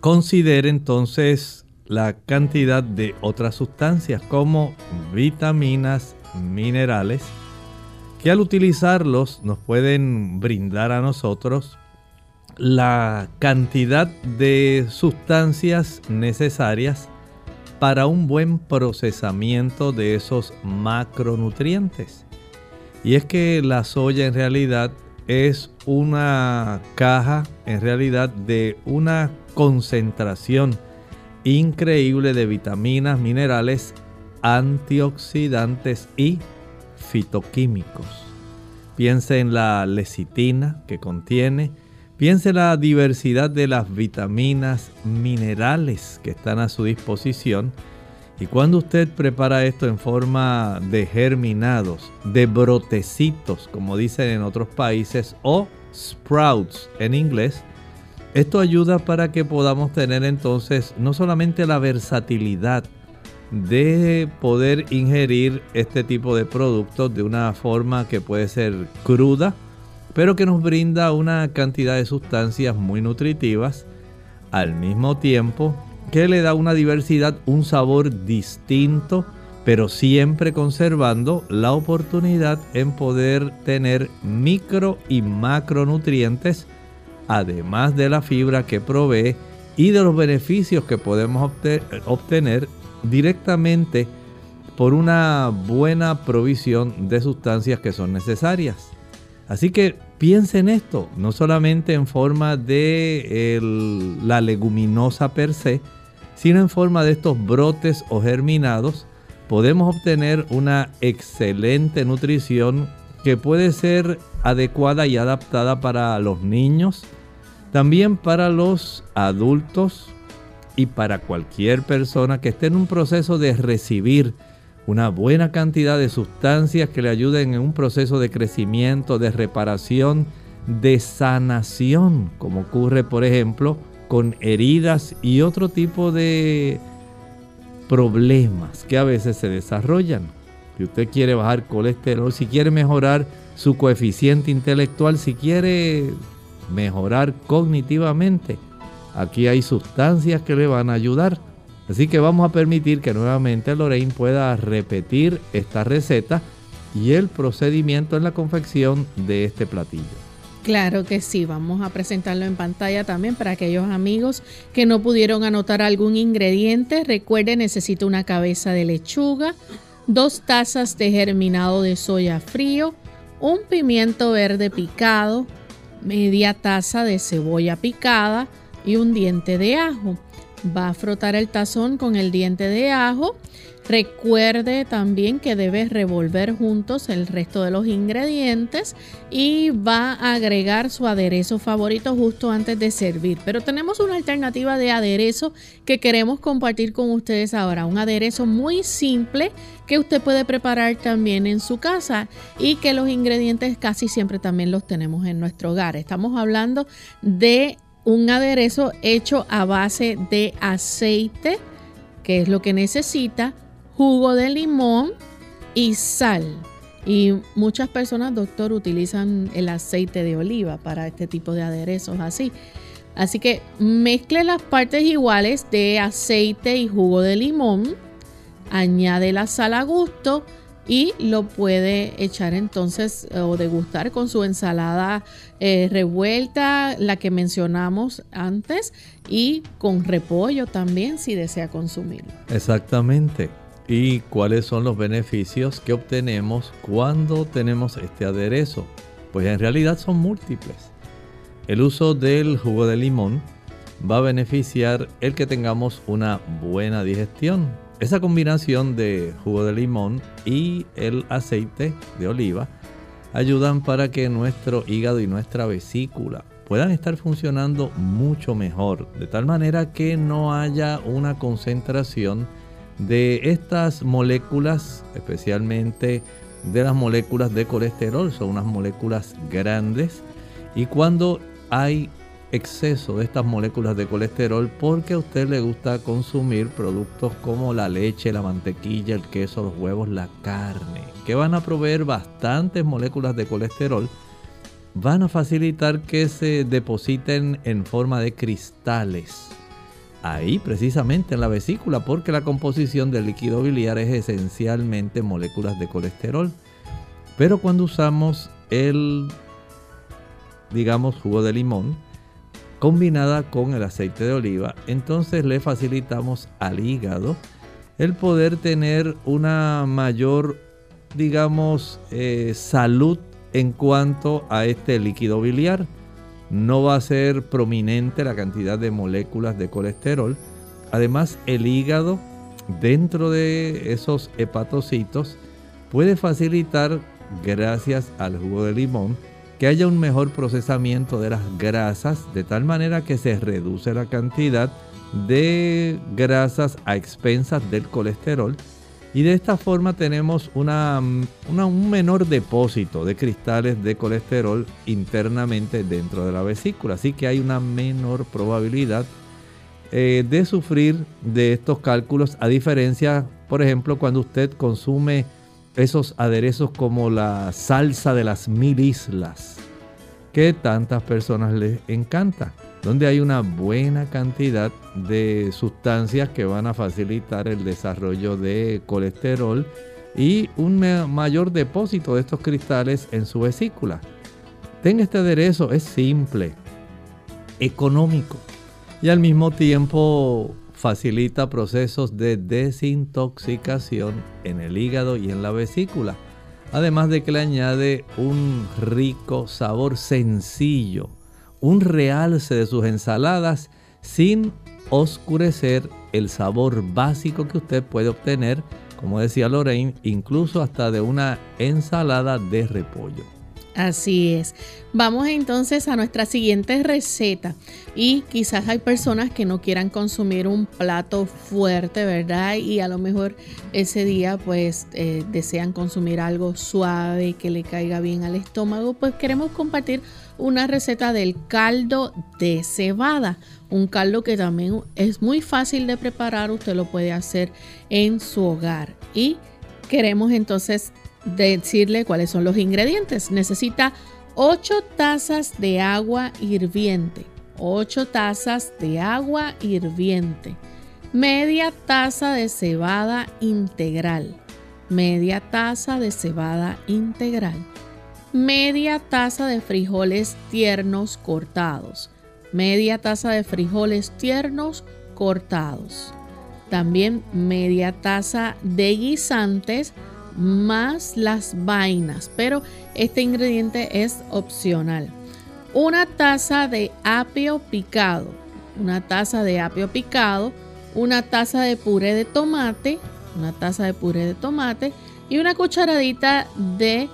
considere entonces la cantidad de otras sustancias como vitaminas, minerales, que al utilizarlos nos pueden brindar a nosotros la cantidad de sustancias necesarias para un buen procesamiento de esos macronutrientes. Y es que la soya en realidad es una caja, en realidad, de una concentración increíble de vitaminas, minerales, antioxidantes y fitoquímicos. Piense en la lecitina que contiene. Piense en la diversidad de las vitaminas, minerales que están a su disposición. Y cuando usted prepara esto en forma de germinados, de brotecitos, como dicen en otros países, o sprouts en inglés, esto ayuda para que podamos tener entonces no solamente la versatilidad de poder ingerir este tipo de productos de una forma que puede ser cruda, pero que nos brinda una cantidad de sustancias muy nutritivas, al mismo tiempo que le da una diversidad, un sabor distinto, pero siempre conservando la oportunidad en poder tener micro y macronutrientes, además de la fibra que provee y de los beneficios que podemos obtener directamente por una buena provisión de sustancias que son necesarias. Así que piense en esto, no solamente en forma de el, la leguminosa per se, sino en forma de estos brotes o germinados. Podemos obtener una excelente nutrición que puede ser adecuada y adaptada para los niños, también para los adultos y para cualquier persona que esté en un proceso de recibir una buena cantidad de sustancias que le ayuden en un proceso de crecimiento, de reparación, de sanación, como ocurre, por ejemplo, con heridas y otro tipo de problemas que a veces se desarrollan. Si usted quiere bajar colesterol, si quiere mejorar su coeficiente intelectual, si quiere mejorar cognitivamente, aquí hay sustancias que le van a ayudar. Así que vamos a permitir que nuevamente Lorraine pueda repetir esta receta y el procedimiento en la confección de este platillo. Claro que sí, vamos a presentarlo en pantalla también para aquellos amigos que no pudieron anotar algún ingrediente. Recuerde, necesito una cabeza de lechuga, dos tazas de germinado de soya frío, un pimiento verde picado, media taza de cebolla picada y un diente de ajo. Va a frotar el tazón con el diente de ajo. Recuerde también que debes revolver juntos el resto de los ingredientes y va a agregar su aderezo favorito justo antes de servir. Pero tenemos una alternativa de aderezo que queremos compartir con ustedes ahora. Un aderezo muy simple que usted puede preparar también en su casa y que los ingredientes casi siempre también los tenemos en nuestro hogar. Estamos hablando de un aderezo hecho a base de aceite, que es lo que necesita, jugo de limón y sal. Y muchas personas, doctor, utilizan el aceite de oliva para este tipo de aderezos así. Así que mezcle las partes iguales de aceite y jugo de limón, añade la sal a gusto y lo puede echar entonces o degustar con su ensalada eh, revuelta, la que mencionamos antes, y con repollo también si desea consumirlo. Exactamente. ¿Y cuáles son los beneficios que obtenemos cuando tenemos este aderezo? Pues en realidad son múltiples. El uso del jugo de limón va a beneficiar el que tengamos una buena digestión. Esa combinación de jugo de limón y el aceite de oliva ayudan para que nuestro hígado y nuestra vesícula puedan estar funcionando mucho mejor, de tal manera que no haya una concentración de estas moléculas, especialmente de las moléculas de colesterol. Son unas moléculas grandes, y cuando hay exceso de estas moléculas de colesterol, porque a usted le gusta consumir productos como la leche, la mantequilla, el queso, los huevos, la carne, que van a proveer bastantes moléculas de colesterol, van a facilitar que se depositen en forma de cristales ahí precisamente en la vesícula, porque la composición del líquido biliar es esencialmente moléculas de colesterol. Pero cuando usamos el, digamos, jugo de limón combinada con el aceite de oliva, entonces le facilitamos al hígado el poder tener una mayor, digamos, eh, salud en cuanto a este líquido biliar. No va a ser prominente la cantidad de moléculas de colesterol. Además, el hígado, dentro de esos hepatocitos, puede facilitar, gracias al jugo de limón, que haya un mejor procesamiento de las grasas, de tal manera que se reduce la cantidad de grasas a expensas del colesterol. Y de esta forma tenemos una, una, un menor depósito de cristales de colesterol internamente dentro de la vesícula. Así que hay una menor probabilidad eh, de sufrir de estos cálculos. A diferencia, por ejemplo, cuando usted consume esos aderezos como la salsa de las mil islas, que tantas personas les encanta, donde hay una buena cantidad de sustancias que van a facilitar el desarrollo de colesterol y un mayor depósito de estos cristales en su vesícula. Tenga este aderezo, es simple, económico y al mismo tiempo facilita procesos de desintoxicación en el hígado y en la vesícula. Además de que le añade un rico sabor sencillo, un realce de sus ensaladas sin oscurecer el sabor básico que usted puede obtener como decía Lorraine, incluso hasta de una ensalada de repollo. Así es. Vamos entonces a nuestra siguiente receta. Y quizás hay personas que no quieran consumir un plato fuerte, ¿verdad? Y a lo mejor ese día pues eh, desean consumir algo suave que le caiga bien al estómago. Pues queremos compartir una receta del caldo de cebada. Un caldo que también es muy fácil de preparar. Usted lo puede hacer en su hogar. Y queremos entonces decirle cuáles son los ingredientes. Necesita ocho tazas de agua hirviente, ocho tazas de agua hirviente, media taza de cebada integral, media taza de cebada integral, media taza de frijoles tiernos cortados, media taza de frijoles tiernos cortados, también media taza de guisantes más las vainas, pero este ingrediente es opcional. Una taza de apio picado, una taza de apio picado, una taza de puré de tomate, una taza de puré de tomate y una cucharadita de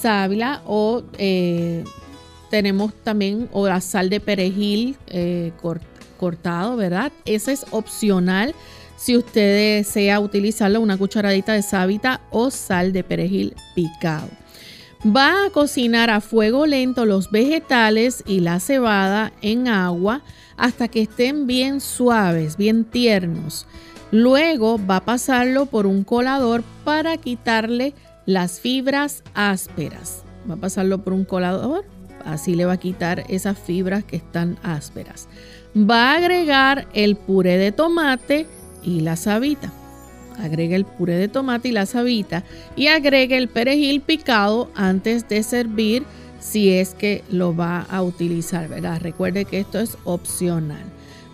sábila o eh, tenemos también o la sal de perejil eh, cort, cortado, ¿verdad? Ese es opcional. Si usted desea utilizarlo, una cucharadita de sábila o sal de perejil picado. Va a cocinar a fuego lento los vegetales y la cebada en agua hasta que estén bien suaves, bien tiernos. Luego va a pasarlo por un colador para quitarle las fibras ásperas. Va a pasarlo por un colador, así le va a quitar esas fibras que están ásperas. Va a agregar el puré de tomate y la savita. Agrega el puré de tomate y la savita y agrega el perejil picado antes de servir si es que lo va a utilizar, ¿verdad? Recuerde que esto es opcional.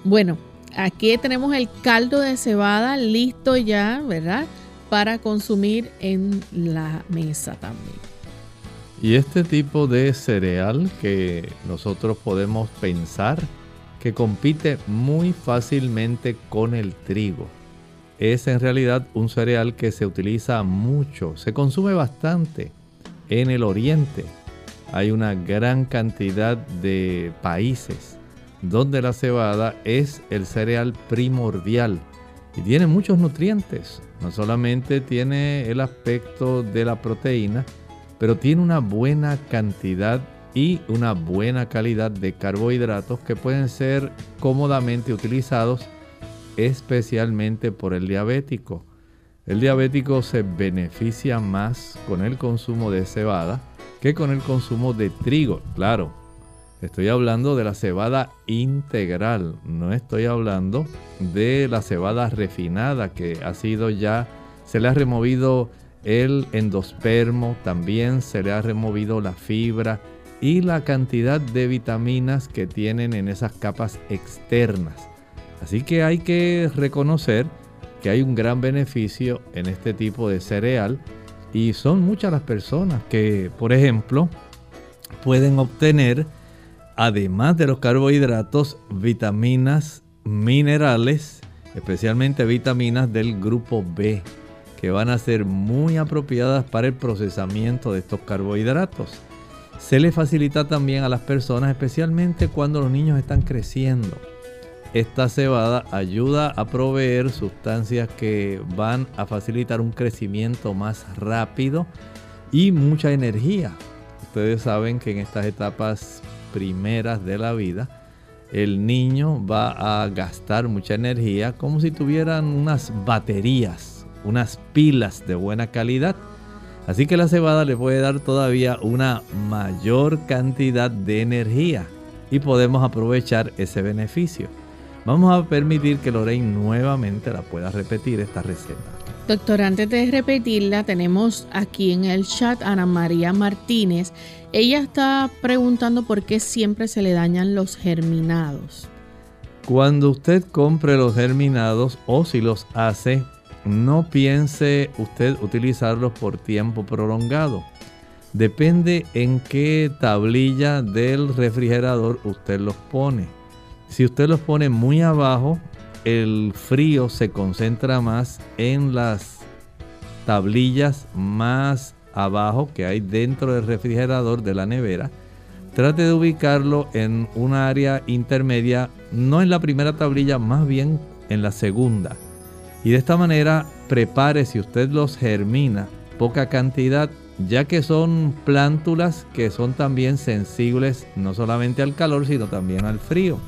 Bueno, aquí tenemos el caldo de cebada listo ya, ¿verdad? Para consumir en la mesa también. Y este tipo de cereal que nosotros podemos pensar que compite muy fácilmente con el trigo. Es en realidad un cereal que se utiliza mucho, se consume bastante en el oriente. Hay una gran cantidad de países donde la cebada es el cereal primordial y tiene muchos nutrientes. No solamente tiene el aspecto de la proteína, pero tiene una buena cantidad y una buena calidad de carbohidratos que pueden ser cómodamente utilizados, especialmente por el diabético. El diabético se beneficia más con el consumo de cebada que con el consumo de trigo. Claro, estoy hablando de la cebada integral, no estoy hablando de la cebada refinada que ha sido ya, se le ha removido el endospermo, también se le ha removido la fibra, y la cantidad de vitaminas que tienen en esas capas externas. Así que hay que reconocer que hay un gran beneficio en este tipo de cereal y son muchas las personas que, por ejemplo, pueden obtener, además de los carbohidratos, vitaminas, minerales, especialmente vitaminas del grupo B, que van a ser muy apropiadas para el procesamiento de estos carbohidratos. Se le facilita también a las personas, especialmente cuando los niños están creciendo. Esta cebada ayuda a proveer sustancias que van a facilitar un crecimiento más rápido y mucha energía. Ustedes saben que en estas etapas primeras de la vida, el niño va a gastar mucha energía como si tuvieran unas baterías, unas pilas de buena calidad. Así que la cebada le puede dar todavía una mayor cantidad de energía y podemos aprovechar ese beneficio. Vamos a permitir que Lorraine nuevamente la pueda repetir esta receta. Doctor, antes de repetirla, tenemos aquí en el chat a Ana María Martínez. Ella está preguntando por qué siempre se le dañan los germinados. Cuando usted compre los germinados o si los hace, no piense usted utilizarlos por tiempo prolongado. Depende en qué tablilla del refrigerador usted los pone. Si usted los pone muy abajo, el frío se concentra más en las tablillas más abajo que hay dentro del refrigerador, de la nevera, trate de ubicarlo en una área intermedia, no en la primera tablilla, más bien en la segunda. Y de esta manera prepare, si usted los germina, poca cantidad, ya que son plántulas que son también sensibles no solamente al calor, sino también al frío.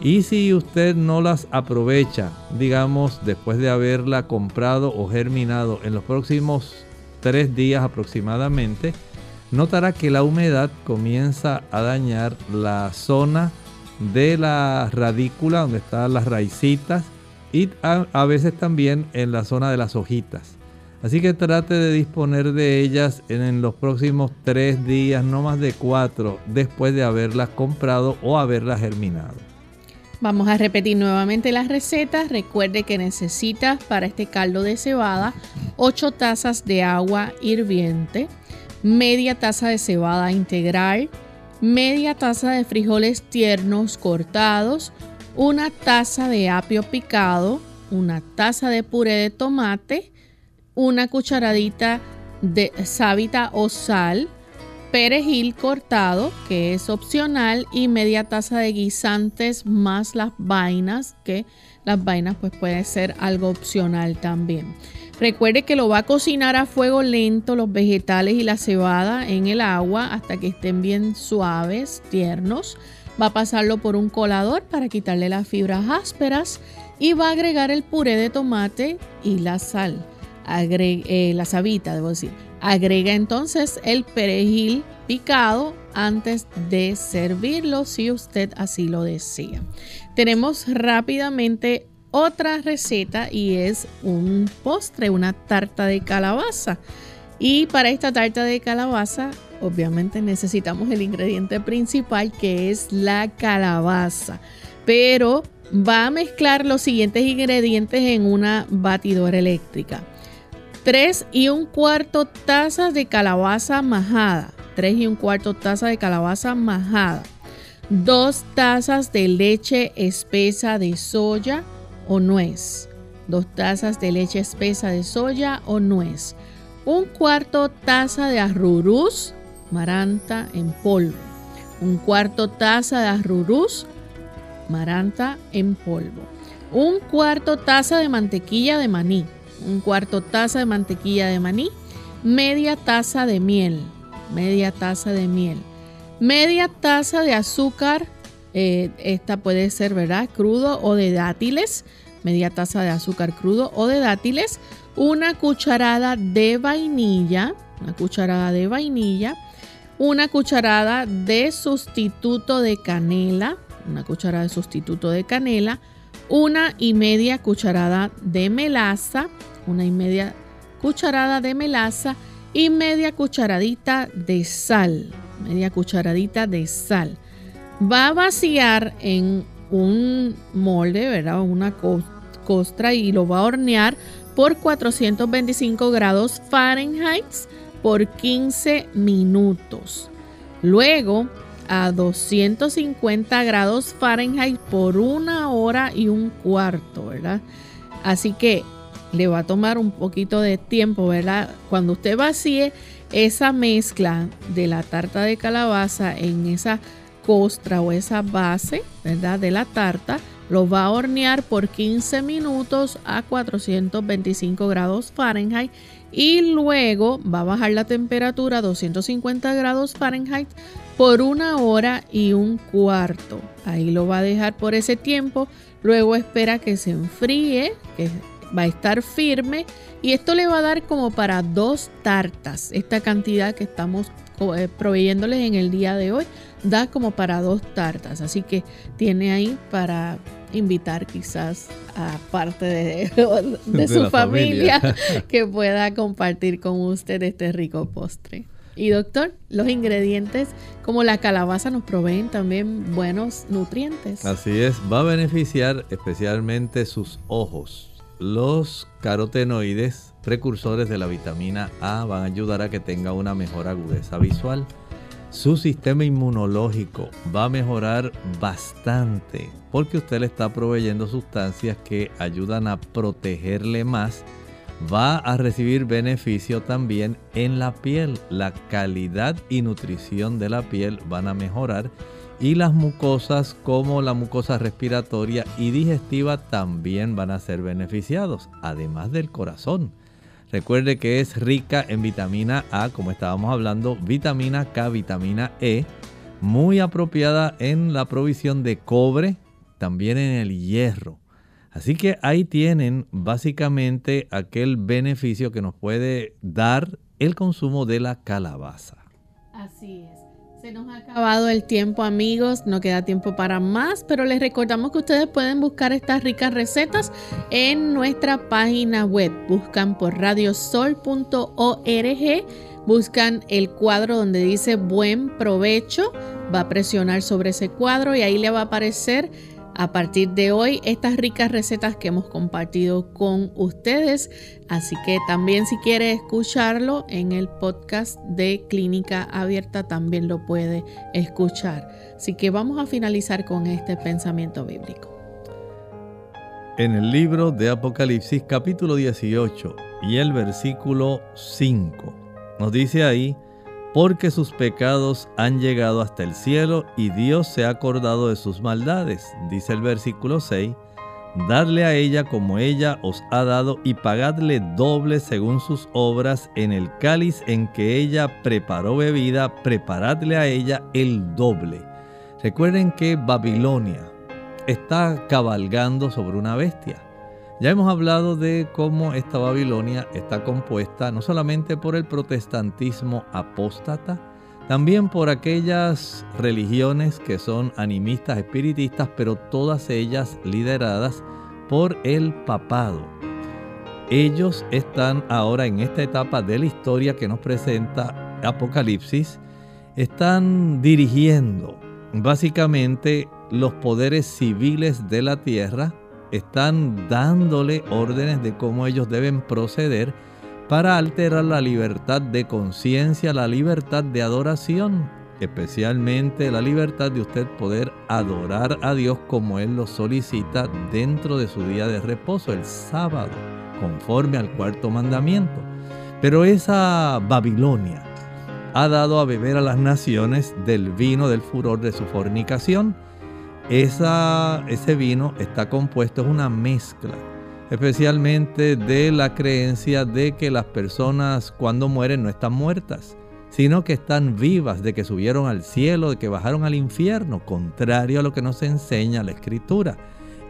Y si usted no las aprovecha, digamos, después de haberla comprado o germinado en los próximos tres días aproximadamente, notará que la humedad comienza a dañar la zona de la radícula donde están las raicitas y a, a veces también en la zona de las hojitas. Así que trate de disponer de ellas en, en los próximos tres días, no más de cuatro, después de haberlas comprado o haberlas germinado. Vamos a repetir nuevamente las recetas. Recuerde que necesitas para este caldo de cebada ocho tazas de agua hirviente, media taza de cebada integral, media taza de frijoles tiernos cortados, una taza de apio picado, una taza de puré de tomate, una cucharadita de sábita o sal, perejil cortado, que es opcional, y media taza de guisantes más las vainas, que las vainas pues puede ser algo opcional también. Recuerde que lo va a cocinar a fuego lento, los vegetales y la cebada en el agua, hasta que estén bien suaves, tiernos. Va a pasarlo por un colador para quitarle las fibras ásperas y va a agregar el puré de tomate y la sal, Agre- eh, la sabita, debo decir. Agrega entonces el perejil picado antes de servirlo, si usted así lo desea. Tenemos rápidamente otra receta y es un postre, una tarta de calabaza. Y para esta tarta de calabaza, obviamente necesitamos el ingrediente principal, que es la calabaza. Pero va a mezclar los siguientes ingredientes en una batidora eléctrica. tres y un cuarto tazas de calabaza majada, tres y un cuarto taza de calabaza majada, dos tazas de leche espesa de soya o nuez, dos tazas de leche espesa de soya o nuez, un cuarto taza de arrurús, maranta en polvo, un cuarto taza de arrurús, maranta en polvo, un cuarto taza de mantequilla de maní, un cuarto taza de mantequilla de maní, media taza de miel, media taza de miel, media taza de azúcar, eh, esta puede ser, ¿verdad?, crudo o de dátiles, media taza de azúcar crudo o de dátiles, una cucharada de vainilla, una cucharada de vainilla, una cucharada de sustituto de canela, una cucharada de sustituto de canela, una y media cucharada de melaza, una y media cucharada de melaza y media cucharadita de sal, media cucharadita de sal. Va a vaciar en un molde, ¿verdad?, una costra, y lo va a hornear por cuatrocientos veinticinco grados Fahrenheit por quince minutos. Luego, a doscientos cincuenta grados Fahrenheit por una hora y un cuarto, ¿verdad? Así que le va a tomar un poquito de tiempo, ¿verdad? Cuando usted vacíe esa mezcla de la tarta de calabaza en esa costra o esa base, ¿verdad?, de la tarta, lo va a hornear por quince minutos a cuatrocientos veinticinco grados Fahrenheit y luego va a bajar la temperatura a doscientos cincuenta grados Fahrenheit por una hora y un cuarto. Ahí lo va a dejar por ese tiempo. Luego espera que se enfríe, que va a estar firme. Y esto le va a dar como para dos tartas. Esta cantidad que estamos proveyéndoles en el día de hoy da como para dos tartas. Así que tiene ahí para invitar quizás a parte de, de, de su familia, familia que pueda compartir con usted este rico postre. Y doctor, los ingredientes como la calabaza nos proveen también buenos nutrientes. Así es, va a beneficiar especialmente sus ojos. Los carotenoides, precursores de la vitamina A, van a ayudar a que tenga una mejor agudeza visual. Su sistema inmunológico va a mejorar bastante porque usted le está proveyendo sustancias que ayudan a protegerle más va a recibir beneficio también en la piel. La calidad y nutrición de la piel van a mejorar y las mucosas como la mucosa respiratoria y digestiva también van a ser beneficiados, además del corazón. Recuerde que es rica en vitamina A, como estábamos hablando, vitamina K, vitamina E, muy apropiada en la provisión de cobre, también en el hierro. Así que ahí tienen básicamente aquel beneficio que nos puede dar el consumo de la calabaza. Así es. Se nos ha acabado el tiempo, amigos, no queda tiempo para más, pero les recordamos que ustedes pueden buscar estas ricas recetas en nuestra página web. Buscan por radio sol punto org, buscan el cuadro donde dice Buen Provecho, va a presionar sobre ese cuadro y ahí le va a aparecer a partir de hoy estas ricas recetas que hemos compartido con ustedes. Así que también si quiere escucharlo en el podcast de Clínica Abierta, también lo puede escuchar. Así que vamos a finalizar con este pensamiento bíblico. En el libro de Apocalipsis capítulo dieciocho y el versículo cinco nos dice ahí: porque sus pecados han llegado hasta el cielo y Dios se ha acordado de sus maldades. Dice el versículo seis, dadle a ella como ella os ha dado y pagadle doble según sus obras en el cáliz en que ella preparó bebida, preparadle a ella el doble. Recuerden que Babilonia está cabalgando sobre una bestia. Ya hemos hablado de cómo esta Babilonia está compuesta no solamente por el protestantismo apóstata, también por aquellas religiones que son animistas, espiritistas, pero todas ellas lideradas por el papado. Ellos están ahora en esta etapa de la historia que nos presenta Apocalipsis, están dirigiendo básicamente los poderes civiles de la tierra, están dándole órdenes de cómo ellos deben proceder para alterar la libertad de conciencia, la libertad de adoración, especialmente la libertad de usted poder adorar a Dios como Él lo solicita dentro de su día de reposo, el sábado, conforme al cuarto mandamiento. Pero esa Babilonia ha dado a beber a las naciones del vino del furor de su fornicación. Esa, ese vino está compuesto, es una mezcla, especialmente de la creencia de que las personas cuando mueren no están muertas, sino que están vivas, de que subieron al cielo, de que bajaron al infierno, contrario a lo que nos enseña la Escritura.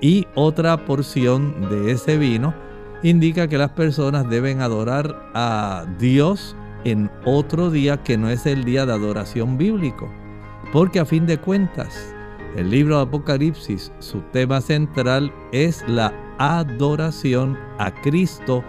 Y otra porción de ese vino indica que las personas deben adorar a Dios en otro día que no es el día de adoración bíblico, porque a fin de cuentas, el libro de Apocalipsis, su tema central es la adoración a Cristo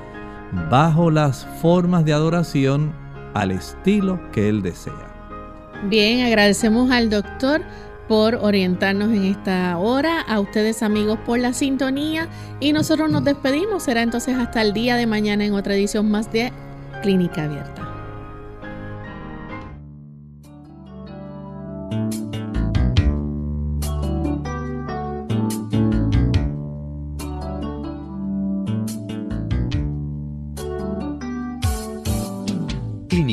bajo las formas de adoración al estilo que Él desea. Bien, agradecemos al doctor por orientarnos en esta hora, a ustedes amigos por la sintonía y nosotros nos despedimos. Será entonces hasta el día de mañana en otra edición más de Clínica Abierta.